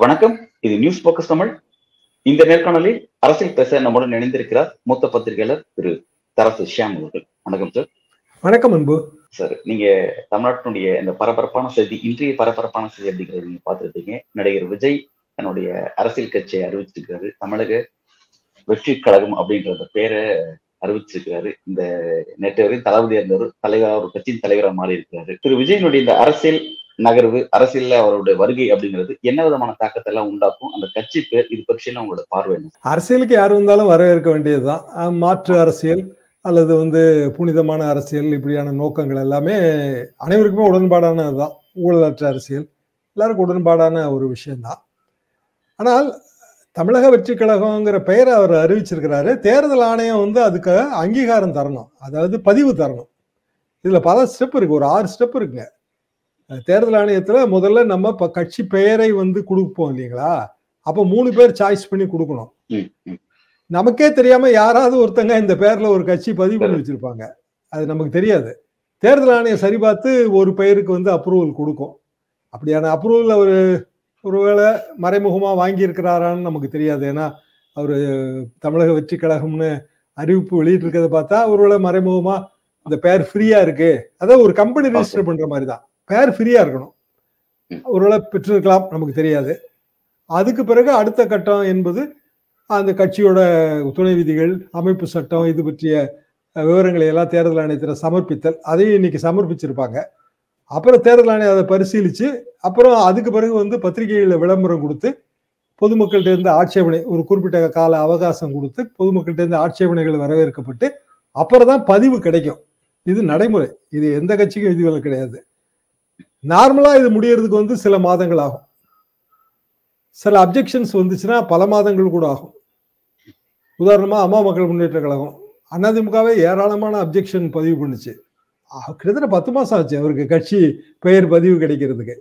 வணக்கம். இது news focus Tamil. இந்த நேர்காணலில் அரசியல் பேச நம்முடன் இணைந்திருக்கிறார் மூத்த பத்திரிகையாளர் திரு தரசு ஷியாம் அவர்கள். வணக்கம் சார். வணக்கம் அன்பு சார். நீங்க தமிழ்நாட்டினுடைய இந்த பரபரப்பான செய்தி, இன்றைய பரபரப்பான செய்தி அப்படிங்கிறது நீங்க பார்த்துருக்கீங்க. நடிகர் விஜய் தன்னுடைய அரசியல் கட்சியை அறிவிச்சிருக்கிறாரு. தமிழக வெற்றி கழகம் அப்படின்றத பேரை அறிவிச்சிருக்கிறாரு. இந்த நேற்று வரையும் தளபதியாக இருந்தவர் தலைவர், ஒரு கட்சியின் தலைவராக மாறி இருக்கிறாரு. திரு விஜயனுடைய இந்த அரசியல் நகர்வு, அரசியல் அவருடைய வருகை அப்படிங்கிறது என்ன விதமான தாக்கத்தை எல்லாம் உண்டாக்கும்? அந்த கட்சி பேர் இது பற்றி அவங்களோட பார்வை? அரசியலுக்கு யார் வந்தாலும் வரவேற்க வேண்டியதுதான். மாற்று அரசியல் அல்லது புனிதமான அரசியல், இப்படியான நோக்கங்கள் எல்லாமே அனைவருக்குமே உடன்பாடானதுதான். ஊழலற்ற அரசியல் எல்லாருக்கும் உடன்பாடான ஒரு விஷயம்தான். ஆனால் தமிழக வெற்றி கழகங்கிற பெயரை அவர் அறிவிச்சிருக்கிறாரு. தேர்தல் ஆணையம் அதுக்கு அங்கீகாரம் தரணும், அதாவது பதிவு தரணும். இதுல பல ஸ்டெப் இருக்கு, ஒரு 6 ஸ்டெப் இருக்குங்க. தேர்தல் ஆணையத்தில் முதல்ல நம்ம இப்போ கட்சி பெயரை கொடுப்போம் இல்லைங்களா? அப்போ 3 பேர் சாய்ஸ் பண்ணி கொடுக்கணும். நமக்கே தெரியாமல் யாராவது ஒருத்தங்க இந்த பேரில் ஒரு கட்சி பதிவு பண்ணி வச்சுருப்பாங்க, அது நமக்கு தெரியாது. தேர்தல் ஆணையம் சரி பார்த்து ஒரு பெயருக்கு அப்ரூவல் கொடுக்கும். அப்படியான அப்ரூவல் அவர் ஒருவேளை மறைமுகமாக வாங்கியிருக்கிறாரான்னு நமக்கு தெரியாது. ஏன்னா அவர் தமிழக வெற்றி கழகம்னு அறிவிப்பு வெளியிட்டிருக்கிறத பார்த்தா ஒருவேளை மறைமுகமாக இந்த பேர் ஃப்ரீயாக இருக்குது, அதாவது ஒரு கம்பெனி ரெஜிஸ்டர் பண்ணுற மாதிரி தான். பேர் ஃப்ரீயாக இருக்கணும், ஒருவேளை பெற்றிருக்கலாம், நமக்கு தெரியாது. அதுக்கு பிறகு அடுத்த கட்டம் என்பது அந்த கட்சியோட துணை விதிகள், அமைப்பு சட்டம், இது பற்றிய விவரங்களை எல்லாம் தேர்தல் ஆணையத்தில் சமர்ப்பித்தல். அதையும் இன்னைக்கு சமர்ப்பிச்சிருப்பாங்க. அப்புறம் தேர்தல் ஆணையம் அதை பரிசீலித்து அப்புறம் அதுக்கு பிறகு பத்திரிகைகளில் விளம்பரம் கொடுத்து பொதுமக்கள்கிட்ட இருந்த ஆட்சேபனை, ஒரு குறிப்பிட்ட கால அவகாசம் கொடுத்து பொதுமக்கள்கிட்ட இருந்த ஆட்சேபனைகள் வரவேற்கப்பட்டு அப்புறம் தான் பதிவு கிடைக்கும். இது நடைமுறை, இது எந்த கட்சிக்கும் விதிகள் கிடையாது. நார்மலா இது முடியறதுக்கு சில மாதங்கள் ஆகும். சில அப்ஜெக்ஷன்ஸ் வந்துச்சுன்னா பல மாதங்கள் கூட ஆகும். உதாரணமா அம்மா மக்கள் முன்னேற்ற கழகம் அதிமுகவே ஏராளமான அப்ஜெக்ஷன் பதிவு பண்ணுச்சு. கிட்டத்தட்ட 10 மாசம் ஆச்சு அவருக்கு கட்சி பெயர் பதிவு கிடைக்கிறதுக்கு.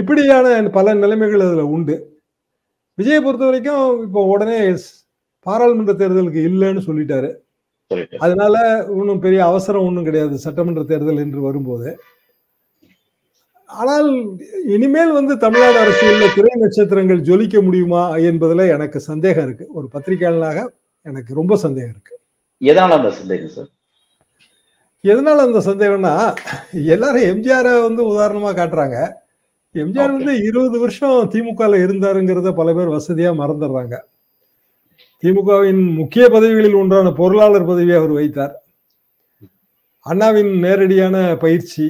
இப்படியான பல நிலைமைகள் அதுல உண்டு. விஜயை பொறுத்த வரைக்கும் இப்போ உடனே பாராளுமன்ற தேர்தலுக்கு இல்லைன்னு சொல்லிட்டாரு. அதனால ஒன்றும் பெரிய அவசரம் ஒன்றும் கிடையாது சட்டமன்ற தேர்தல் என்று வரும்போது. ஆனால் இனிமேல் தமிழ்நாடு அரசியலில் திரை நட்சத்திரங்கள் ஜொலிக்க முடியுமா என்பதுல எனக்கு சந்தேகம் இருக்கு. ஒரு பத்திரிகையாளனாக எனக்கு ரொம்ப சந்தேகம் இருக்கு. எதனால அந்த சந்தேகம் சார்? எதனால அந்த சந்தேகம்னா, எல்லாரும் எம்ஜிஆரை உதாரணமா காட்டுறாங்க. எம்ஜிஆர் 20 வருஷம் திமுகல இருந்தாருங்கிறத பல பேர் வசதியா மறந்துடுறாங்க. திமுகவின் முக்கிய பதவிகளில் ஒன்றான பொருளாளர் பதவியை அவர் வைத்தார். அண்ணாவின் நேரடியான பயிற்சி,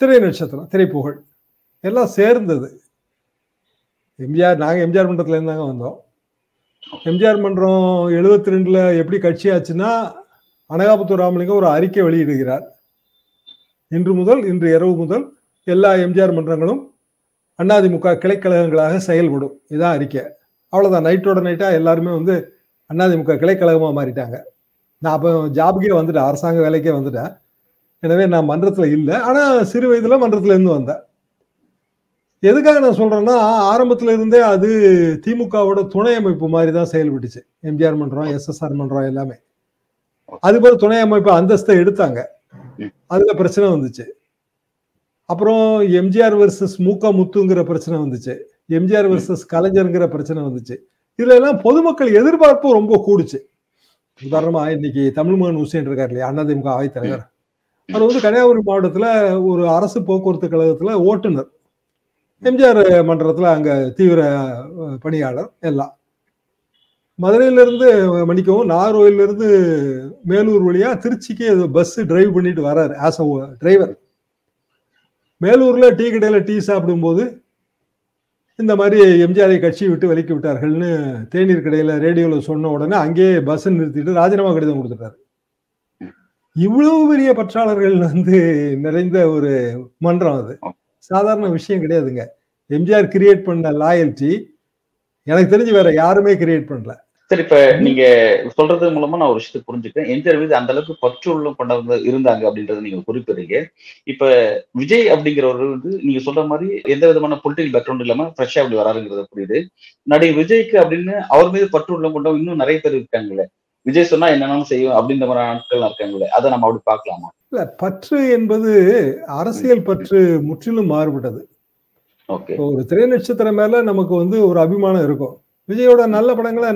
திரை நட்சத்திரம், திரைப்புகழ் எல்லாம் சேர்ந்தது. எம்ஜிஆர், நாங்கள் எம்ஜிஆர் மன்றத்தில் இருந்தாங்க வந்தோம். எம்ஜிஆர் மன்றம் 72ல் எப்படி கட்சி ஆச்சுன்னா, அனகாபுத்தூர் ராமலிங்கம் ஒரு அறிக்கை வெளியிடுகிறார். இன்று இரவு முதல் எல்லா எம்ஜிஆர் மன்றங்களும் அதிமுக கிளைக்கழகங்களாக செயல்படும். இதான் அறிக்கை. அவ்வளோதான். நைட்டோட நைட்டாக எல்லாருமே அதிமுக கிளைக்கழகமாக மாறிட்டாங்க. நான் அப்போ ஜாபுக்கே வந்துட்டேன், அரசாங்க வேலைக்கே வந்துட்டேன். எனவே நான் மன்றத்தில் இல்லை, ஆனால் சிறு வயதில் மன்றத்தில் இருந்து வந்தேன். எதுக்காக நான் சொல்கிறேன்னா, ஆரம்பத்தில் இருந்தே அது திமுகவோட துணை அமைப்பு மாதிரி தான் செயல்பட்டுச்சு. எம்ஜிஆர் மன்றம், எஸ்எஸ்ஆர் மன்றம் எல்லாமே அதுபோல துணை அமைப்பு அந்தஸ்தை எடுத்தாங்க. அதில் பிரச்சனை வந்துச்சு. அப்புறம் எம்ஜிஆர் வெர்சஸ் மூக்க முத்துங்கிற பிரச்சனை வந்துச்சு. எம்ஜிஆர் வெர்சஸ் கலைஞருங்கிற பிரச்சனை வந்துச்சு. இதுல எல்லாம் பொதுமக்கள் எதிர்பார்ப்பு ரொம்ப கூடுச்சு. உதாரணமாக இன்னைக்கு தமிழ்மகன் ஹுசேன் இருக்கார் இல்லையா, அதிமுக அவைத்தலைவர். அவர் கன்னியாகுமரி மாவட்டத்தில் ஒரு அரசு போக்குவரத்து கழகத்தில் ஓட்டுநர், எம்ஜிஆர் மன்றத்தில் அங்கே தீவிர பணியாளர் எல்லாம். மதுரையிலேருந்து, மன்னிக்கவும், நாகர்கோயிலிருந்து மேலூர் வழியாக திருச்சிக்கு பஸ்ஸு டிரைவ் பண்ணிட்டு வர்றாரு ஆஸ் அ டிரைவர். மேலூரில் டீ கடையில் டீ சாப்பிடும்போது இந்த மாதிரி எம்ஜிஆரை கட்சியை விட்டு விலக்கி விட்டார்கள்னு தேநீர் கடையில் ரேடியோவில் சொன்ன உடனே அங்கேயே பஸ்ஸை நிறுத்திட்டு ராஜினாமா கடிதம் கொடுத்துட்டாரு. இவ்வளவு பெரிய பற்றாளர்கள் நிறைந்த ஒரு மன்றம், அது சாதாரண விஷயம் கிடையாதுங்க. எம்ஜிஆர் கிரியேட் பண்ண லாயல்ட்டி எனக்கு தெரிஞ்சு வேற யாருமே கிரியேட் பண்ணல. சரி, இப்ப நீங்க சொல்றது மூலமா நான் ஒரு விஷயத்தை புரிஞ்சுக்கிறேன். எம்ஜிஆர் மீது அந்த அளவுக்கு பற்று உள்ளம் கொண்டாந்து இருந்தாங்க அப்படின்றத நீங்க குறிப்பிடுறீங்க. இப்ப விஜய் அப்படிங்கிறவர்கள் வந்து நீங்க சொல்ற மாதிரி எந்த விதமான பொலிட்டிக்கல் பேக்ரவுண்ட் இல்லாம ஃப்ரெஷ்ஷா அப்படி வராருங்கிறத புரியுது. நடிகர் விஜய்க்கு அப்படின்னு அவர் மீது பற்று உள்ளம் கொண்டவங்க இன்னும் நிறைய பேர் இருக்காங்களே, விஜய் சொன்னா என்னென்னு செய்யும் அப்படின்ற மாதிரி ஆட்கள்லாம் இருக்காங்களே, அதை நம்ம அப்படி பார்க்கலாமா? இல்ல, பற்று என்பது அரசியல் பற்று முற்றிலும் மாறுபட்டது. ஒரு திரை நட்சத்திரம் மேல நமக்கு வந்து ஒரு அபிமானம் இருக்கும். விஜயோட நல்ல படங்களை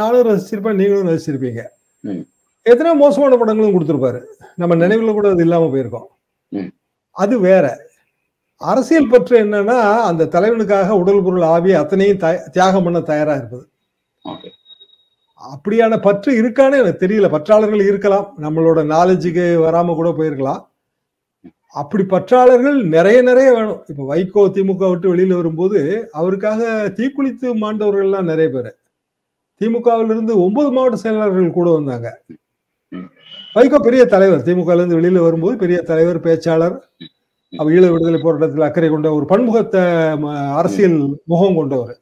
நானும் ரசிச்சிருப்பேன், நீங்களும் ரசிச்சிருப்பீங்க. எத்தனையோ மோசமான படங்களும் கொடுத்துருப்பாரு, நம்ம நினைவுல கூட அது இல்லாம போயிருக்கோம். அது வேற. அரசியல் பற்று என்னன்னா அந்த தலைவனுக்காக உடல் பொருள் ஆவி அத்தனையும் தியாகம் பண்ண தயாரா இருப்பது. அப்படியான பற்று இருக்கான்னு எனக்கு தெரியல. பற்றாளர்கள் இருக்கலாம், நம்மளோட நாலேஜுக்கு வராம கூட போயிருக்கலாம். அப்படி பற்றாளர்கள் நிறைய நிறைய வேணும். இப்ப வைகோ திமுக விட்டு வெளியில வரும்போது அவருக்காக தீக்குளித்து மாண்டவர்கள்லாம் நிறைய பேர். திமுகவிலிருந்து 9 மாவட்ட செயலாளர்கள் கூட வந்தாங்க. வைகோ பெரிய தலைவர், திமுகல இருந்து வெளியில வரும்போது பெரிய தலைவர், பேச்சாளர், ஈழ விடுதலை போராட்டத்தில் அக்கறை கொண்ட ஒரு பன்முகத்தை அரசியல் முகம் கொண்டவர்.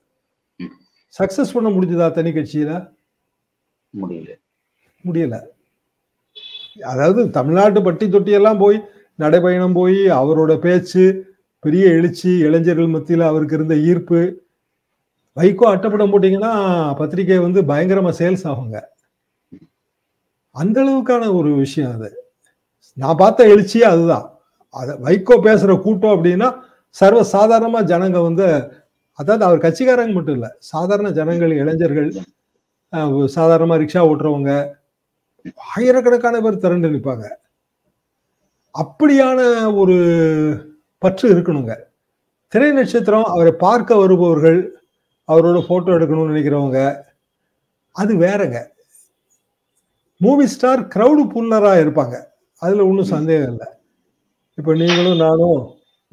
சக்சஸ் பண்ண முடிஞ்சதா தனி கட்சியில? முடியல. அதாவது தமிழ்நாட்டு பட்டி தொட்டியெல்லாம் போய் நடைபயணம் போய் அவரோட பேச்சு, பெரிய எழுச்சி, இளைஞர்கள் மத்தியில் அவருக்கு இருந்த ஈர்ப்பு. வைகோ அட்டப்படம் போட்டிங்கன்னா பத்திரிகை வந்து பயங்கரமாக சேல்ஸ் ஆகுங்க. அந்த அளவுக்கான ஒரு விஷயம் அது. நான் பார்த்த எழுச்சியே அதுதான். அதை வைகோ பேசுகிற கூட்டம் அப்படின்னா சர்வசாதாரணமாக ஜனங்க வந்து, அதாவது அவர் கட்சிக்காரங்க மட்டும் இல்லை, சாதாரண ஜனங்கள், இளைஞர்கள், சாதாரணமாக ரிக்ஷா ஓட்டுறவங்க, ஆயிரக்கணக்கான பேர் திரண்டு நிற்பாங்க. அப்படியான ஒரு பற்று இருக்கணுங்க. திரை நட்சத்திரம் அவரை பார்க்க வருபவர்கள், அவரோட போட்டோ எடுக்கணும்னு நினைக்கிறவங்க, அது வேறங்க. மூவி ஸ்டார் கிரௌடு புல்லராக இருப்பாங்க, அதில் ஒன்றும் சந்தேகம் இல்லை. இப்போ நீங்களும் நானும்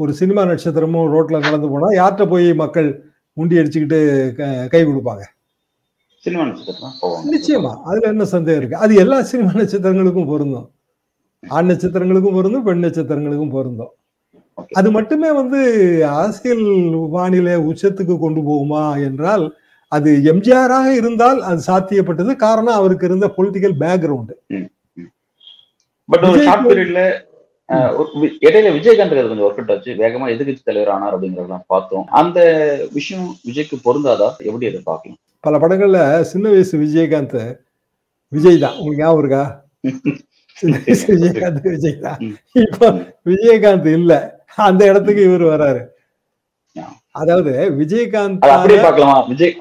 ஒரு சினிமா நட்சத்திரமும் ரோட்டில் நடந்து போனால் யார்கிட்ட போய் மக்கள் முண்டி அடிச்சுக்கிட்டு கை கொடுப்பாங்க? சினிமா நட்சத்திரம் நிச்சயமா, அதில் என்ன சந்தேகம் இருக்கு? அது எல்லா சினிமா நட்சத்திரங்களுக்கும் பொருந்தும். ஆண் நட்சத்திரங்களுக்கும் பொருந்தும், பெண் நட்சத்திரங்களுக்கும் பொருந்தும். அது மட்டுமே வந்து அரசியல் வானிலை உச்சத்துக்கு கொண்டு போகுமா என்றால், அது எம்ஜிஆராக இருந்தால் அது சாத்தியப்பட்டது. காரணம் அவருக்கு இருந்த பொலிட்டிக்கல் பேக்ரவுண்டு. பட் ஒரு ஷார்ட் பீரியட்ல இடையில விஜயகாந்த் கொஞ்சம் ஒர்க் அவுட் ஆச்சு, வேகமா எதிர்கட்சி தலைவர் ஆனார் அப்படிங்கறதெல்லாம் பார்த்தோம். அந்த விஷயம் விஜய்க்கு பொருந்தாதா? எப்படி அதை பார்க்கலாம்? பல படங்கள்ல சின்ன வயசு விஜயகாந்த் விஜய் தான், உங்களுக்கு ஞாபகம் இருக்கா? விஜயகாந்த் இப்ப விஜயகாந்த் இல்ல, அந்த இடத்துக்கு இவர் வராரு. அதாவது விஜயகாந்த்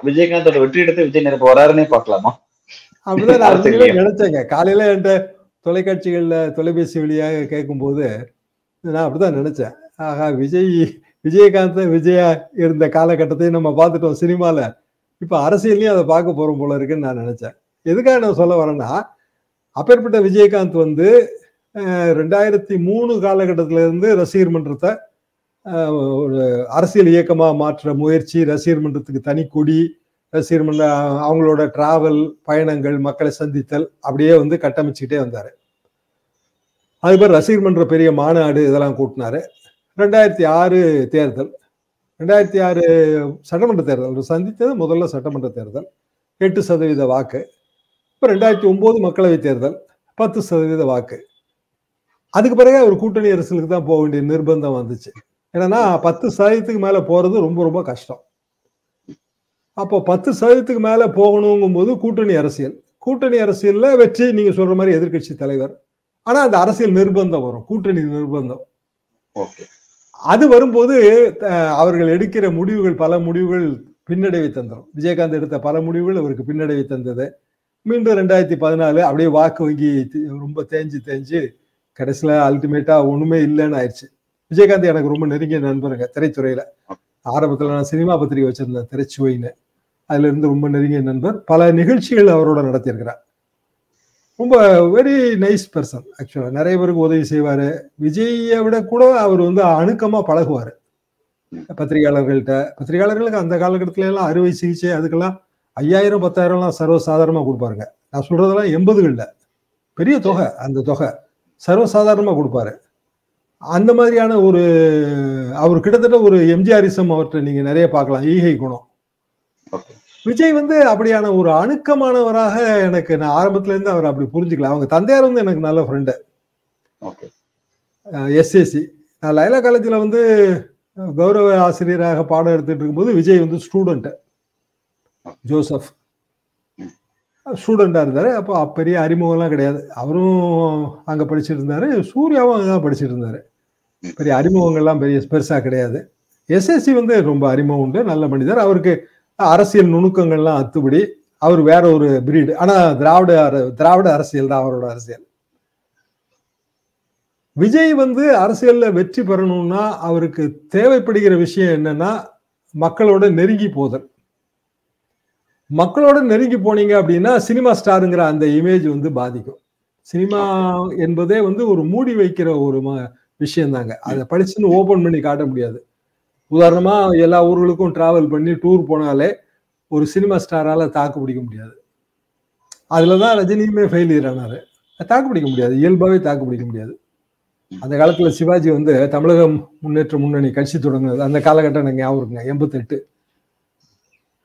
விஜயகாந்தோட வெற்றி இடத்தை விஜய் நிரப்ப வராருன்னே பாக்கலாமா? அப்படிதான் நான் நினைச்சேங்க. காலையில என்கிட்ட தொலைக்காட்சிகள்ல தொலைபேசி வழியாக கேட்கும் போது நான் அப்படிதான் நினைச்சேன். ஆகா, விஜயகாந்த் விஜயா இருந்த காலகட்டத்தையும் நம்ம பார்த்துட்டோம் சினிமால, இப்ப அரசியலையும் அதை பார்க்க போறோம் போல இருக்குன்னு நான் நினைச்சேன். எதுக்காக நான் சொல்ல வரேன்னா, அப்பேற்பட்ட விஜயகாந்த் வந்து 2003 காலகட்டத்திலிருந்து ரசிகர் மன்றத்தை ஒரு அரசியல் இயக்கமாக மாற்ற முயற்சி, ரசிகர் மன்றத்துக்கு தனி கொடி, ரசிகர் மன்ற அவங்களோட டிராவல் பயணங்கள், மக்களை சந்தித்தல் அப்படியே வந்து கட்டமைச்சுக்கிட்டே வந்தார். அதுபோல் ரசிகர் மன்ற பெரிய மாநாடு இதெல்லாம் கூட்டினார். 2006 தேர்தல், 2006 சட்டமன்ற தேர்தல் சந்தித்தது முதல்ல சட்டமன்ற தேர்தல், 8% வாக்கு. இப்போ 2009 மக்களவைத் தேர்தல், 10% வாக்கு. அதுக்கு பிறகு அவர் கூட்டணி அரசுக்கு தான் போக வேண்டிய நிர்பந்தம் வந்துச்சு. ஏன்னா 10%க்கு மேலே போகிறது ரொம்ப ரொம்ப கஷ்டம். அப்போ 10%க்கு மேலே போகணுங்கும் போது கூட்டணி அரசியல், கூட்டணி அரசியலில் வெற்றி நீங்கள் சொல்கிற மாதிரி எதிர்கட்சி தலைவர். ஆனால் அந்த அரசியல் நிர்பந்தம் வரும், கூட்டணி நிர்பந்தம். ஓகே, அது வரும்போது அவர்கள் எடுக்கிற முடிவுகள், பல முடிவுகள் பின்னடைவை தந்துடும். விஜயகாந்த் எடுத்த பல முடிவுகள் அவருக்கு பின்னடைவை தந்தது. மீண்டும் 2014 அப்படியே வாக்கு வங்கி ரொம்ப தேஞ்சு கடைசியில் அல்டிமேட்டாக ஒன்றுமே இல்லைன்னு ஆயிடுச்சு. விஜயகாந்த் எனக்கு ரொம்ப நெருங்கிய நண்பருங்க திரைத்துறையில். ஆரம்பத்தில் நான் சினிமா பத்திரிகை வச்சுருந்தேன் திரைச்சுவைன்னு, அதுலேருந்து ரொம்ப நெருங்கிய நண்பர். பல நிகழ்ச்சிகள் அவரோட நடத்தியிருக்கிறார். ரொம்ப வெரி நைஸ் பர்சன். ஆக்சுவலாக நிறைய பேருக்கு உதவி செய்வார். விஜயை விட கூட அவர் வந்து அணுக்கமாக பழகுவார் பத்திரிகையாளர்கள்ட்ட. பத்திரிகையாளர்களுக்கு அந்த காலகட்டத்திலலாம் அறுவை சிகிச்சை அதுக்கெல்லாம் 5000 10,000லாம் சர்வசாதாரணமாக கொடுப்பாருங்க. நான் சொல்கிறதெல்லாம் 80களில் பெரிய தொகை, அந்த தொகை சர்வசாதாரணமாக கொடுப்பாரு. அந்த மாதிரியான ஒரு அவர் கிட்டத்தட்ட ஒரு எம்ஜிஆரிசம் அவர்கிட்ட நீங்கள் நிறைய பார்க்கலாம், ஈகை குணம். விஜய் வந்து அப்படியான ஒரு அணுக்கமானவராக எனக்கு நான் ஆரம்பத்துல இருந்து அவர் அப்படி புரிஞ்சுக்கலாம். அவங்க தந்தையார் வந்து எனக்கு நல்ல ஃப்ரெண்டு. எஸ்எஸ்சி நான் லைலா காலேஜில் வந்து கௌரவ ஆசிரியராக பாடம் எடுத்துட்டு இருக்கும்போது விஜய் வந்து ஸ்டூடெண்ட்டு, ஜோசப் ஸ்டூடெண்டாக இருந்தார். அப்போ பெரிய அறிமுகம்லாம் கிடையாது, அவரும் அங்கே படிச்சுட்டு இருந்தார், சூர்யாவும் அங்கே தான் படிச்சுட்டு இருந்தார். பெரிய அறிமுகங்கள்லாம் பெரிய பெருசாக கிடையாது. எஸ்எஸ்சி வந்து ரொம்ப அறிமுகம் உண்டு, நல்ல மனிதர். அவருக்கு அரசியல் நுணுக்கங்கள்லாம் அத்துபடி. அவர் வேற ஒரு பிரீடு, ஆனால் திராவிட அரசியல் தான் அவரோட அரசியல். விஜய் வந்து அரசியல்ல வெற்றி பெறணும்னா அவருக்கு தேவைப்படுகிற விஷயம் என்னன்னா மக்களோட நெருங்கி போதல். மக்களோட நெருங்கி போனீங்க அப்படின்னா சினிமா ஸ்டாருங்கிற அந்த இமேஜ் வந்து பாதிக்கும். சினிமா என்பதே வந்து ஒரு மூடி வைக்கிற ஒரு விஷயம் தாங்க. அதை படிச்சுன்னு ஓபன் பண்ணி காட்ட முடியாது. உதாரணமா எல்லா ஊர்களுக்கும் டிராவல் பண்ணி டூர் போனாலே ஒரு சினிமா ஸ்டாரால தாக்கு பிடிக்க முடியாது. அதுலதான் ரஜினியுமே ஃபெயிலியர் ஆனாரு. தாக்கு பிடிக்க முடியாது, இயல்பாவே தாக்கு பிடிக்க முடியாது. அந்த காலத்துல சிவாஜி வந்து தமிழக முன்னேற்ற முன்னணி கட்சி தொடங்கினது. அந்த காலகட்டம் எனக்கு ஞாபகம் இருக்குங்க, 88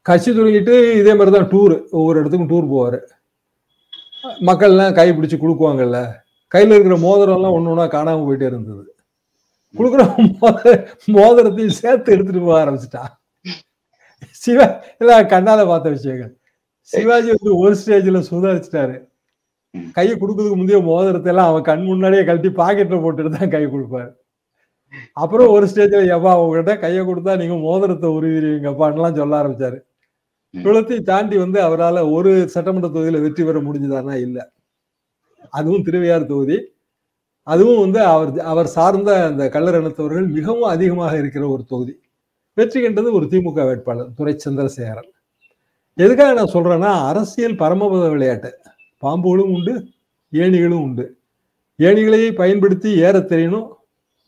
கட்சி தொடங்கிட்டு இதே மாதிரிதான் டூரு, ஒவ்வொரு இடத்துக்கும் டூர் போவாரு. மக்கள்லாம் கை பிடிச்சி குடுக்குவாங்கல்ல, கையில இருக்கிற மோதிரம் எல்லாம் ஒன்னு ஒன்னா காணாம போயிட்டே இருந்தது. குடுக்குற மோதிரத்தையும் சேர்த்து எடுத்துட்டு போக ஆரம்பிச்சுட்டான். கண்ணால பார்த்த விஷயங்கள். சிவாஜி வந்து ஒரு ஸ்டேஜ்ல சுதாரிச்சுட்டாரு. கையை கொடுக்கறதுக்கு முந்தைய மோதிரத்தை எல்லாம் அவன் கண் முன்னாடியே கழட்டி பாக்கெட்ல போட்டுட்டு தான் கை கொடுப்பாரு. அப்புறம் ஒரு ஸ்டேஜ்ல எப்பா அவங்ககிட்ட கையை கொடுத்தா நீங்க மோதிரத்தை உருவிடுவீங்கப்பான்லாம் சொல்ல ஆரம்பிச்சாரு. குளத்தையும் தாண்டி வந்து அவரால் ஒரு சட்டமன்ற தொகுதியில வெற்றி பெற முடிஞ்சுதானா? இல்லை. அதுவும் திருவையார் தொகுதி. அதுவும் வந்து அவர் சார்ந்த அந்த கள்ளர் இனத்தவர்கள் மிகவும் அதிகமாக இருக்கிற ஒரு தொகுதி. வெற்றி கண்டது ஒரு திமுக வேட்பாளர் துரை சந்திரசேகரன். எதுக்காக நான் சொல்றேன்னா அரசியல் பரமபத விளையாட்டு. பாம்புகளும் உண்டு, ஏணிகளும் உண்டு. ஏணிகளை பயன்படுத்தி ஏற தெரியணும்,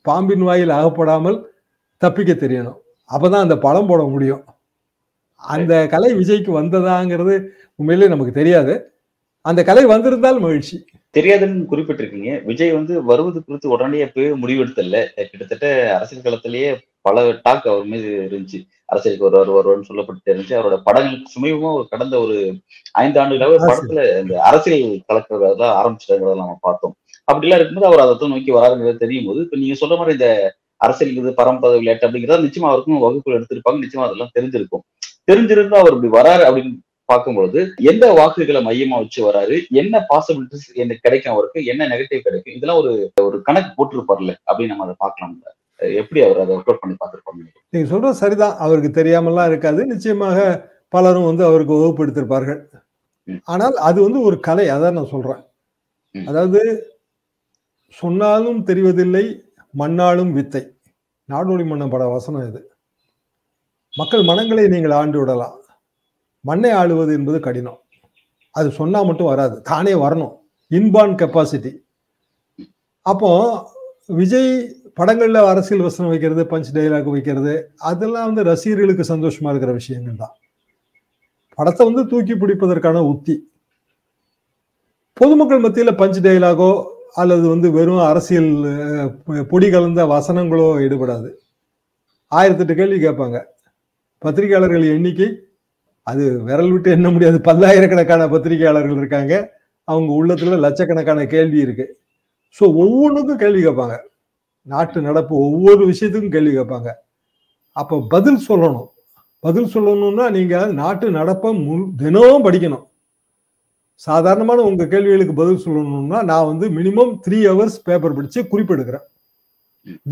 பாம்பின் வாயில் அகப்படாமல் தப்பிக்க தெரியணும். அப்பதான் அந்த பழம் போட முடியும். அந்த கலை விஜய்க்கு வந்ததாங்கிறது உண்மையிலே நமக்கு தெரியாது. அந்த கலை வந்திருந்தால் மகிழ்ச்சி. தெரியாதுன்னு குறிப்பிட்டிருக்கீங்க. விஜய் வந்து வருவது குறித்து உடனே எப்பவே முடிவெடுத்தல. கிட்டத்தட்ட அரசியல் களத்திலேயே பல டாக் அவர் மீது இருந்துச்சு. அரசியலுக்கு வருவான்னு சொல்லப்பட்டு இருந்துச்சு. அவரோட படங்களுக்கு சுமயமா கடந்த ஒரு 5 ஆண்டுகளாக படத்துல இந்த அரசியல் கலக்கிறதா ஆரம்பிச்சிருக்கிறத நம்ம பார்த்தோம். அப்படிலாம் இருக்கும்போது அவர் அதை நோக்கி வராதுங்கிறது தெரியும் போது, இப்ப நீங்க சொல்ற மாதிரி இந்த அரசியலுக்கு பரம்பரை விளையாட்டு அப்படிங்கிறத நிச்சயமா அவருக்கும் வகுப்புகள் எடுத்திருப்பாங்க. நிச்சயமா அதெல்லாம் தெரிஞ்சிருக்கும். தெரிஞ்சிருந்தா அவர் இப்படி வராரு அப்படின்னு பார்க்கும்போது எந்த வாக்குகளை மையமா வச்சு வராரு, என்ன பாசிபிலிட்டிஸ் என்ன கிடைக்கும் அவருக்கு, என்ன நெகட்டிவ் கிடைக்கும், இதெல்லாம் ஒரு கணக்கு போட்டிருப்பார்ல அப்படின்னு நம்ம அதை பார்க்கலாம். எப்படி அவர் அதை ஒர்க் அவுட் பண்ணி பார்த்துருப்பாங்க? நீங்க சொல்றது சரிதான். அவருக்கு தெரியாமலாம் இருக்காது. நிச்சயமாக பலரும் வந்து அவருக்கு வகுப்பு எடுத்திருப்பார்கள். ஆனால் அது வந்து ஒரு கலை. அதான் நான் சொல்றேன், அதாவது சொன்னாலும் தெரிவதில்லை மண்ணாலும் வித்தை. நாடோடி மன்னன் பட வசனம் இது. மக்கள் மனங்களை நீங்கள் ஆண்டு விடலாம், மண்ணை ஆளுவது என்பது கடினம். அது சொன்னா மட்டும் வராது, தானே வரணும். இன்பான் கெப்பாசிட்டி. அப்போ விஜய் படங்கள்ல அரசியல் வசனம் வைக்கிறது, பஞ்ச் டைலாக் வைக்கிறது, அதெல்லாம் வந்து ரசிகர்களுக்கு சந்தோஷமா இருக்கிற விஷயங்கள் தான். படத்தை வந்து தூக்கி பிடிப்பதற்கான உத்தி. பொதுமக்கள் மத்தியில பஞ்ச் டைலாகோ அல்லது வந்து வெறும் அரசியல் பொடி கலந்த வசனங்களோ ஈடுபடாது. 1008 கேள்வி கேட்பாங்க. பத்திரிகையாளர்கள் எண்ணிக்கை அது விரல் விட்டு எண்ண முடியாது. பல்லாயிரக்கணக்கான பத்திரிகையாளர்கள் இருக்காங்க. அவங்க உள்ளத்துல லட்சக்கணக்கான கேள்வி இருக்கு. ஸோ ஒவ்வொன்றுக்கும் கேள்வி கேட்பாங்க. நாட்டு நடப்பு ஒவ்வொரு விஷயத்துக்கும் கேள்வி கேட்பாங்க. அப்போ பதில் சொல்லணும். பதில் சொல்லணும்னா நீங்க நாட்டு நடப்பை தினமும் படிக்கணும். சாதாரணமான உங்க கேள்விகளுக்கு பதில் சொல்லணும்னா நான் வந்து மினிமம் 3 hours பேப்பர் படிச்சு குறிப்பெடுக்கிறேன்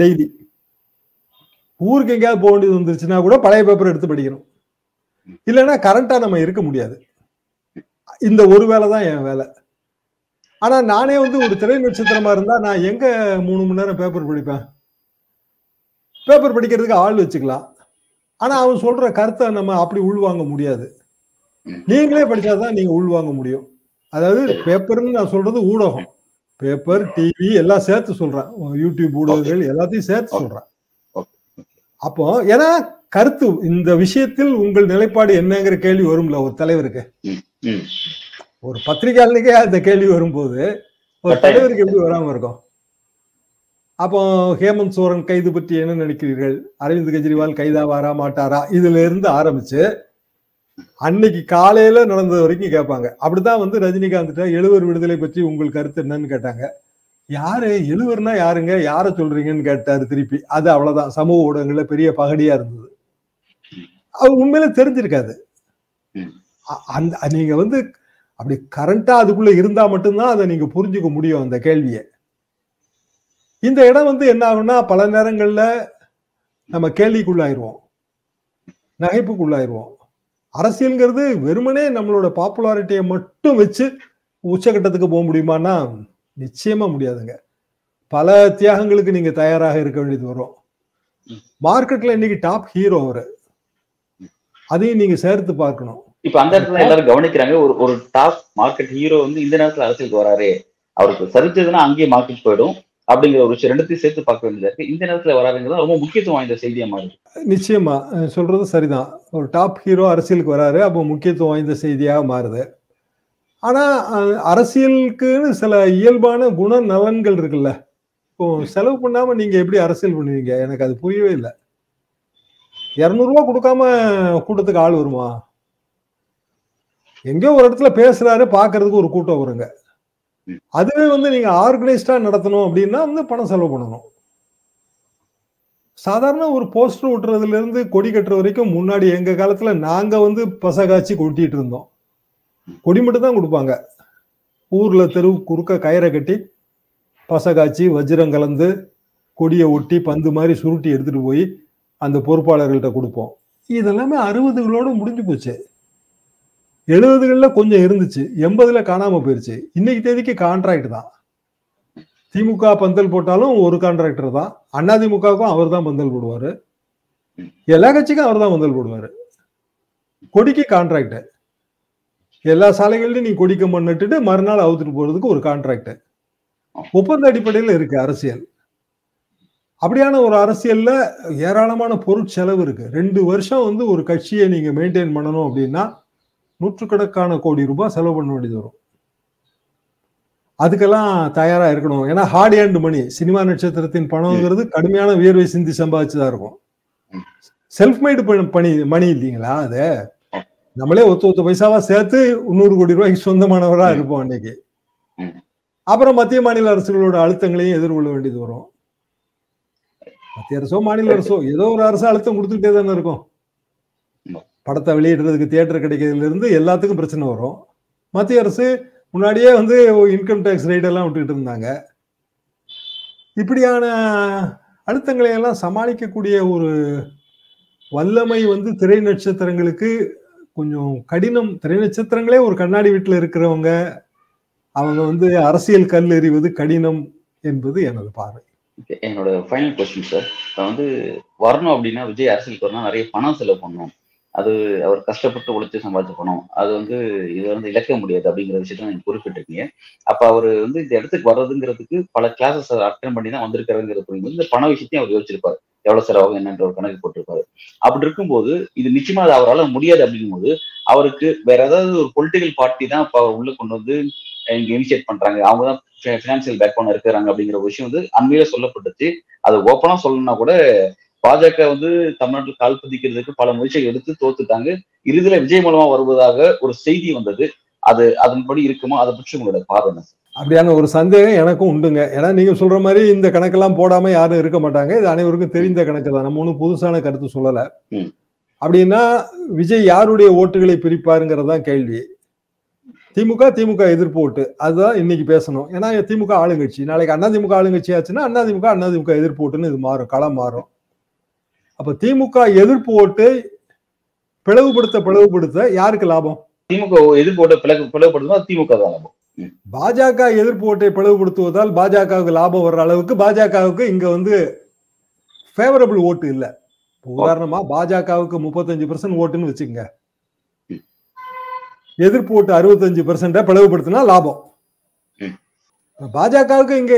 டெய்லி. ஊருக்கு எங்கேயாவது போக வேண்டியது வந்துருச்சுன்னா கூட பழைய பேப்பர் எடுத்து படிக்கணும். இல்லைன்னா கரண்டா நம்ம இருக்க முடியாது. இந்த ஒரு வேலை தான் என் வேலை. ஆனா நானே வந்து ஒரு திரை நட்சத்திரமா இருந்தா நான் எங்க 3 மணி நேரம் பேப்பர் படிப்பேன்? பேப்பர் படிக்கிறதுக்கு ஆள் வச்சுக்கலாம். ஆனா அவன் சொல்ற கருத்தை நம்ம அப்படி உள்வாங்க முடியாது. நீங்களே படிச்சாதான் நீங்க உள்வாங்க முடியும். அதாவது பேப்பர்ன்னு நான் சொல்றது ஊடகம், பேப்பர், டிவி எல்லாம் சேர்த்து சொல்றேன். யூடியூப் ஊடகங்கள் எல்லாத்தையும் சேர்த்து சொல்றேன். அப்போ ஏன்னா கருத்து இந்த விஷயத்தில் உங்கள் நிலைப்பாடு என்னங்கிற கேள்வி வரும்ல ஒரு தலைவருக்கு, ஒரு பத்திரிகையாளனுக்கே அந்த கேள்வி வரும்போது ஒரு தலைவருக்கு எப்படி வராம இருக்கும்? அப்போ ஹேமந்த் சோரன் கைது பற்றி என்ன நினைக்கிறீர்கள், அரவிந்த் கெஜ்ரிவால் கைதா வரா மாட்டாரா, இதுல இருந்து ஆரம்பிச்சு அன்னைக்கு காலையில நடந்தது வரைக்கும் கேட்பாங்க. அப்படித்தான் வந்து ரஜினிகாந்த்கிட்ட எழுவர் விடுதலை பற்றி உங்கள் கருத்து என்னன்னு கேட்டாங்க. யாரு எழுவர்னா யாருங்க, யார சொல்றீங்கன்னு கேட்டாரு திருப்பி. அது அவ்வளவுதான், சமூக ஊடகங்கள்ல பெரிய பகடியா இருந்தது. அது உண்மையில தெரிஞ்சிருக்காது. அந்த நீங்க வந்து அப்படி கரண்டா அதுக்குள்ள இருந்தா மட்டும்தான் அதை நீங்க புரிஞ்சுக்க முடியும் அந்த கேள்வியை. இந்த இடம் வந்து என்ன ஆகும்னா பல நேரங்கள்ல நம்ம கேள்விக்குள்ளாயிருவோம், நகைப்புக்குள்ளாயிருவோம். அரசியல்ங்கிறது வெறுமனே நம்மளோட பாப்புலாரிட்டியை மட்டும் வச்சு உச்சகட்டத்துக்கு போக முடியுமான்னா நிச்சயமா முடியாதுங்க. பல தியாகங்களுக்கு நீங்க தயாராக இருக்க வேண்டியது வரும். மார்க்கெட்ல இன்னைக்கு டாப் ஹீரோ அவரு, அதையும் நீங்க சேர்த்து பார்க்கணும். இப்ப அந்த இடத்துல எல்லாரும் கவனிக்கிறாங்க, ஒரு டாப் மார்க்கெட் ஹீரோ வந்து இந்த நேரத்துல அரசியலுக்கு வராரு, அவருக்கு சரிச்சதுன்னா அங்கேயே மார்க்கெட் போயிடும் அப்படிங்கிற ஒரு விஷயம் ரெண்டுத்தையும் சேர்த்து பார்க்க வேண்டியதா இருக்கு. இந்த நேரத்துல வராருங்கிறது ரொம்ப முக்கியத்துவம் வாய்ந்த செய்தியா மாறுது. நிச்சயமா சொல்றது சரிதான், ஒரு டாப் ஹீரோ அரசியலுக்கு வராரு, அப்போ முக்கியத்துவம் வாய்ந்த செய்தியாக மாறுது. ஆனா அரசியலுக்குன்னு சில இயல்பான குண நலன்கள் இருக்குல்ல. இப்போ செலவு பண்ணாம நீங்க எப்படி அரசியல் பண்ணுவீங்க? எனக்கு அது புரியவே இல்லை. 200 ரூபா கொடுக்காம கூட்டத்துக்கு ஆள் வருமா? எங்கேயோ ஒரு இடத்துல பேசுறாரு, பாக்குறதுக்கு ஒரு கூட்டம் வருங்க. அதுவே வந்து நீங்க ஆர்கனைஸ்டா நடத்தணும் அப்படின்னா வந்து பணம் செலவு பண்ணணும். சாதாரண ஒரு போஸ்டர் ஒட்டுறதுல இருந்து கொடி கட்டுற வரைக்கும் முன்னாடி எங்க காலத்துல நாங்க வந்து பசகாச்சி கொட்டிட்டு இருந்தோம். கொடி மட்டும் தான் கொடுப்பாங்க. ஊர்ல தெரு குறுக்க கயிறை கட்டி பசகாச்சி வஜ்ரம் கலந்து கொடியை ஒட்டி பந்து மாதிரி சுருட்டி எடுத்துட்டு போய் அந்த பொறுப்பாளர்கள்ட்ட கொடுப்போம். இதெல்லாமே 60களோட முடிஞ்சு போச்சு. 70களில் கொஞ்சம் இருந்துச்சு, 80ல காணாம போயிருச்சு. இன்னைக்கு தேதிக்கு கான்ட்ராக்ட் தான். திமுக பந்தல் போட்டாலும் ஒரு கான்ட்ராக்டர் தான், அதிமுகவுக்கும் அவர் தான் பந்தல் போடுவாரு, எல்லா கட்சிக்கும் அவர் தான் பந்தல் போடுவாரு. கொடிக்கு கான்ட்ராக்ட், எல்லா சாலைகளிலும் நீ கொடிக்க மண்ணிட்டு மறுநாள் அவுத்துட்டு போறதுக்கு ஒரு கான்ட்ராக்ட், ஒப்பந்த அடிப்படையில் இருக்கு அரசியல். அப்படியான ஒரு அரசியல்ல ஏராளமான பொருட்செலவு இருக்கு. 2 வருஷம் வந்து ஒரு கட்சியை நீங்க மெயின்டைன் பண்ணணும் அப்படின்னா 100 கோடி ரூபாய் செலவு பண்ண வேண்டியது வரும். அதுக்கெல்லாம் தயாரா இருக்கணும். ஏன்னா ஹார்ட் அண்ட் மணி, சினிமா நட்சத்திரத்தின் பணம்ங்கிறது கடுமையான வியர்வை சிந்தி சம்பாதிச்சுதான் இருக்கும். செல்ஃப் மேடு பணி மணி இல்லைங்களா, அது நம்மளே ஒத்த பைசாவா சேர்த்து 100 கோடி ரூபாய்க்கு சொந்தமானவரா இருப்போம் அன்னைக்கு. அப்புறம் மத்திய மாநில அரசுகளோட அழுத்தங்களையும் எதிர்கொள்ள வேண்டியது வரும். மத்திய அரசோ மாநில அரசோ ஏதோ ஒரு அரசு அழுத்தம் கொடுத்துக்கிட்டே தானே இருக்கும். படத்தை வெளியிடுறதுக்கு தியேட்டர் கிடைக்கிறதுல இருந்து எல்லாத்துக்கும் பிரச்சனை வரும். மத்திய அரசு முன்னாடியே வந்து இன்கம் டேக்ஸ் ரேட்டெல்லாம் விட்டுக்கிட்டு இருந்தாங்க. இப்படியான அழுத்தங்களையெல்லாம் சமாளிக்கக்கூடிய ஒரு வல்லமை வந்து திரை நட்சத்திரங்களுக்கு கொஞ்சம் கடினம். திரை நட்சத்திரங்களே ஒரு கண்ணாடி வீட்டில் இருக்கிறவங்க, அவங்க வந்து அரசியல் கல் எறிவது கடினம் என்பது எனது பார்வை. என்னோட ஃபைனல் கொஸ்டின் சார், இப்போ வந்து வரணும் அப்படின்னா விஜய் அரசியலுக்கு வரணும், நிறைய பணம் செலவு பண்ணணும், அது அவர் கஷ்டப்பட்டு உழைச்சி சம்பாதிச்ச பணம், அது வந்து இதை வந்து இழக்க முடியாது அப்படிங்கிற விஷயத்த நீங்க குறிப்பிட்டிருக்கீங்க. அப்ப அவர் வந்து இந்த இடத்துக்கு வர்றதுங்கிறதுக்கு பல கிளாஸஸ் அட்டன் பண்ணி தான் வந்திருக்காருங்கிறது, இந்த பண விஷயத்தையும் அவர் யோசிச்சிருப்பாரு, எவ்வளவு செலவாகும் என்னன்ற ஒரு கணக்கு போட்டிருப்பாரு. அப்படி இருக்கும்போது இது நிச்சயமா அது அவரால் முடியாது அப்படிங்கும்போது அவருக்கு வேற ஏதாவது ஒரு பொலிட்டிக்கல் பார்ட்டி தான் இப்போ அவர் உள்ள கொண்டு வந்து இங்க இனிஷியேட் பண்றாங்க, அவங்கதான் பினான்சியல் பேக்ரவுண்ட் இருக்கிறாங்க அப்படிங்கிற விஷயம் வந்து அண்மையில சொல்லப்பட்டுச்சு. அது ஓப்பனா சொல்லணும்னா கூட பாஜக வந்து தமிழ்நாட்டில் கால் பதிக்கிறதுக்கு பல முயற்சிகள் எடுத்து தோத்துட்டாங்க. இறுதியில விஜய் மூலமா வருவதாக ஒரு செய்தி வந்தது, அது அதன்படி இருக்குமோ? அதை பற்றி உங்களோட பார்வை? அப்படியான ஒரு சந்தேகம் எனக்கும் உண்டுங்க. ஏன்னா நீங்க சொல்ற மாதிரி இந்த கணக்கெல்லாம் போடாம யாரும் இருக்க மாட்டாங்க, இது அனைவருக்கும் தெரிந்த கணக்கு தான், நம்ம ஒன்றும் புதுசான கருத்து சொல்லலை. அப்படின்னா விஜய் யாருடைய ஓட்டுகளை பிரிப்பாருங்கிறதான் கேள்வி. திமுக எதிர்ப்பு ஓட்டு, அதுதான் இன்னைக்கு பேசணும். ஏன்னா திமுக ஆளுங்கட்சி, நாளைக்கு அதிமுக ஆளுங்கட்சி ஆச்சுன்னா அதிமுக எதிர்ப்பு ஓட்டுன்னு இது மாறும், களம் மாறும். அப்ப திமுக எதிர்ப்பு ஓட்டு பிளவுபடுத்த யாருக்கு லாபம்? திமுக எதிர்ப்பு ஓட்டை பிளவுபடுத்துவதா திமுக தான் லாபம். பாஜக எதிர்ப்பு ஓட்டை பிளவுபடுத்துவதால் பாஜகவுக்கு லாபம் வர்ற அளவுக்கு பாஜகவுக்கு இங்க வந்து ஃபேவரபிள் ஓட்டு இல்ல. உதாரணமா பாஜகவுக்கு 35% ஓட்டுன்னு வச்சுக்கங்க, எதிர்ப்பு ஓட்டு 65% பிளவுபடுத்தினா லாபம். பாஜகவுக்கு இங்க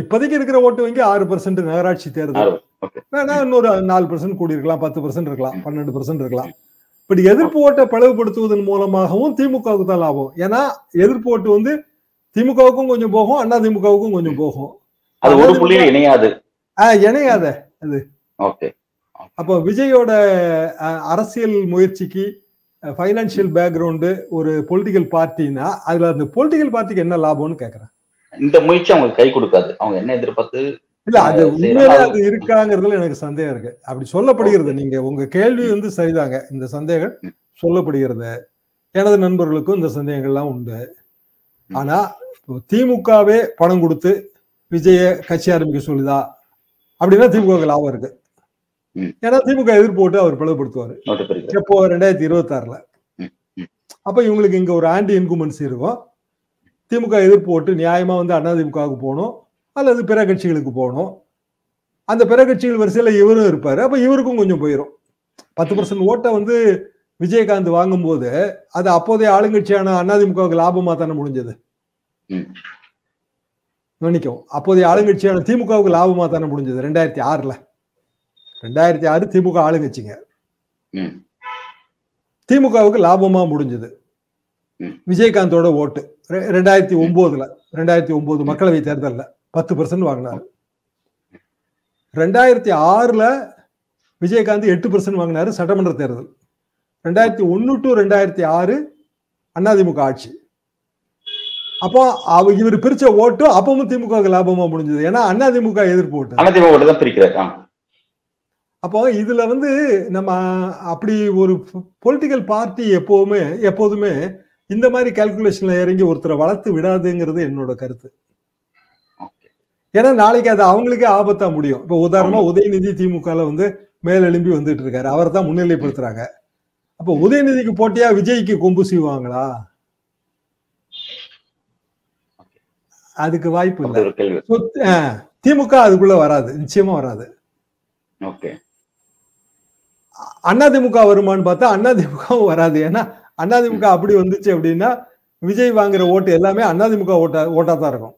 இப்போதைக்கு இருக்கிற ஓட்டு வங்கி 6% நகராட்சி தேர்தல் வேணா, இன்னொரு 4% கூடி இருக்கலாம், 10% இருக்கலாம், 12% இருக்கலாம். இப்படி எதிர்ப்பு ஓட்டை பிளவுபடுத்துவதன் மூலமாகவும் திமுகவுக்கு தான் லாபம். ஏன்னா எதிர்ப்பு ஓட்டு வந்து திமுகவுக்கும் கொஞ்சம் போகும், அதிமுகவுக்கும் கொஞ்சம் போகும், இணையாது. அது அப்ப விஜயோட அரசியல் முயற்சிக்கு ஃபைனான்சியல் பேக்ரவுண்டு ஒரு பொலிட்டிக்கல் பார்ட்டினா அதுல அந்த பொலிட்டிக்கல் பார்ட்டிக்கு என்ன லாபம்னு கேட்கறேன். இந்த முயற்சி அவங்களுக்கு கை கொடுக்காது. அவங்க என்ன எதிர்பார்த்து இல்ல அது உண்மையில அது இருக்காங்கிறதுல எனக்கு சந்தேகம் இருக்கு. அப்படி சொல்லப்படுகிறது. நீங்க உங்க கேள்வி வந்து சரிதாங்க. இந்த சந்தேகம் சொல்லப்படுகிறது. எனது நண்பர்களுக்கும் இந்த சந்தேகங்கள்லாம் உண்டு. ஆனா திமுகவே பணம் கொடுத்து விஜய கட்சி ஆரம்பிக்க சொல்லுதா அப்படின்னா திமுக லாபம் இருக்கு. ஏன்னா திமுக எதிர்ப்பு போட்டு அவர் பிளவுபடுத்துவாரு. எப்போ 2026 அப்ப இவங்களுக்கு இங்க ஒரு ஆன்டி இன்குமென்சி இருக்கும். திமுக எதிர்ப்பு போட்டு நியாயமா வந்து அதிமுகவுக்கு போகணும் அல்லது பிற கட்சிகளுக்கு போகணும். அந்த பிற கட்சிகள் வரிசையில இவரும் இருப்பாரு. அப்ப இவருக்கும் கொஞ்சம் போயிடும். 10% ஓட்டை வந்து விஜயகாந்த் வாங்கும் போது அது அப்போதைய ஆளுங்கட்சியான அதிமுகவுக்கு லாபமா தானே முடிஞ்சது. நினைக்கும் அப்போதைய ஆளுங்கட்சியான திமுகவுக்கு லாபமா தானே முடிஞ்சது. 2006 திமுக ஆளுங்கட்சிங்க. திமுகவுக்கு லாபமா முடிஞ்சது விஜயகாந்தோட ஓட்டு. 2009 மக்களவை தேர்தலில் 10% வாங்கினாரு. 2006 விஜயகாந்த் 8% வாங்கினாரு சட்டமன்ற தேர்தல். 2001 to 2006 அதிமுக ஆட்சி. அப்போ இவர் பிரிச்ச ஓட்டு அப்பவும் திமுக லாபமா முடிஞ்சது. ஏன்னா அதிமுக எதிர்ப்பு ஓட்டு. அப்போ இதுல வந்து நம்ம அப்படி ஒரு பொலிட்டிக்கல் பார்ட்டி எப்போதுமே இந்த மாதிரி கால்குலேஷன்ல இறங்கி ஒருத்தரை வளர்த்து விடாதுங்கிறது என்னோட கருத்து. ஏன்னா நாளைக்கு அது அவங்களுக்கே ஆபத்தா முடியும். இப்போ உதாரணமா உதயநிதி திமுகல வந்து மேலெழும்பி வந்துட்டு இருக்காரு. அவரை தான் முன்னிலைப்படுத்துறாங்க. அப்போ உதயநிதிக்கு போட்டியா விஜய்க்கு கொம்பு செய்வாங்களா? அதுக்கு வாய்ப்பு இல்லை. திமுக அதுக்குள்ள வராது, நிச்சயமா வராது. அதிமுக வருமானு பார்த்தா அதிமுகவும் வராது. ஏன்னா அதிமுக அப்படி வந்துச்சு அப்படின்னா விஜய் வாங்குற ஓட்டு எல்லாமே அதிமுக ஓட்டா தான் இருக்கும்.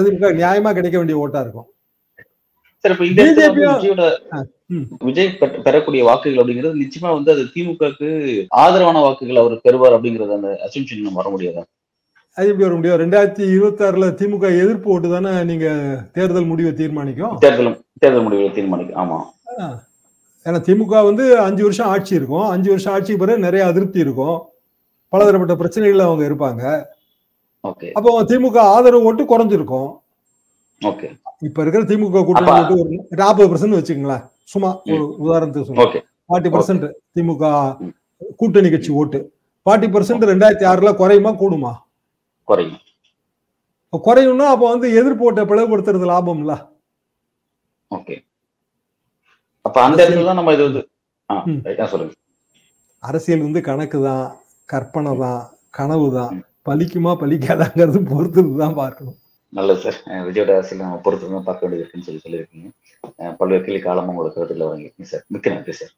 அதிமுக நியாயமா கிடைக்க வேண்டிய ஓட்டா இருக்கும். விஜய் பெறக்கூடிய வாக்குகள் அப்படிங்கிறது நிச்சயமா வந்து அது திமுகக்கு ஆதரவான வாக்குகள் அவர் பெறுவார் அப்படிங்கறது அந்த அசம்ப்ஷன் நம்ம வர முடியாது. அது எப்படி வர முடியும்? 2026 திமுக எதிர்ப்பு ஓட்டு தானே நீங்க தேர்தல் முடிவை தீர்மானிக்கும். தேர்தல் முடிவை தீர்மானிக்கும். ஆமா, ஏன்னா திமுக வந்து 5 வருஷம் ஆட்சி இருக்கும். 5 வருஷம் ஆட்சிக்கு பிறகு நிறைய அதிருப்தி இருக்கும். பலதரப்பட்ட பிரச்சனைகள் அவங்க இருப்பாங்க. அப்போ திமுக ஆதரவு ஓட்டு குறைஞ்சிருக்கும். இப்ப இருக்கிற திமுக கூட்டணி ஒரு 40% வச்சுக்கங்களேன். சும்மா ஒரு உதாரணத்துக்கு சொல்லுங்க. 40% திமுக கூட்டணி கட்சி ஓட்டு. 40% 2006 குறையுமா கூடுமா? குறையும். குறையும்னா அப்ப வந்து எதிர்ப்போட்டை பிளவுபடுத்துறது லாபம்ல. அரசியல் வந்து கணக்குதான், கற்பனை தான், கனவுதான். பலிக்குமா பலிக்காதாங்கிறது பொறுத்துதான் பார்க்கணும். நல்லது சார். விஜயோட அரசியல் நம்ம பொறுத்துதான் பார்க்க வேண்டியது இருக்குன்னு சொல்லி சொல்லியிருக்கீங்க. பல்வேறு கேள்வி காலமும் உங்களுக்கு கருத்துல வழங்கியிருக்கீங்க சார். மிக்க நன்றி சார்.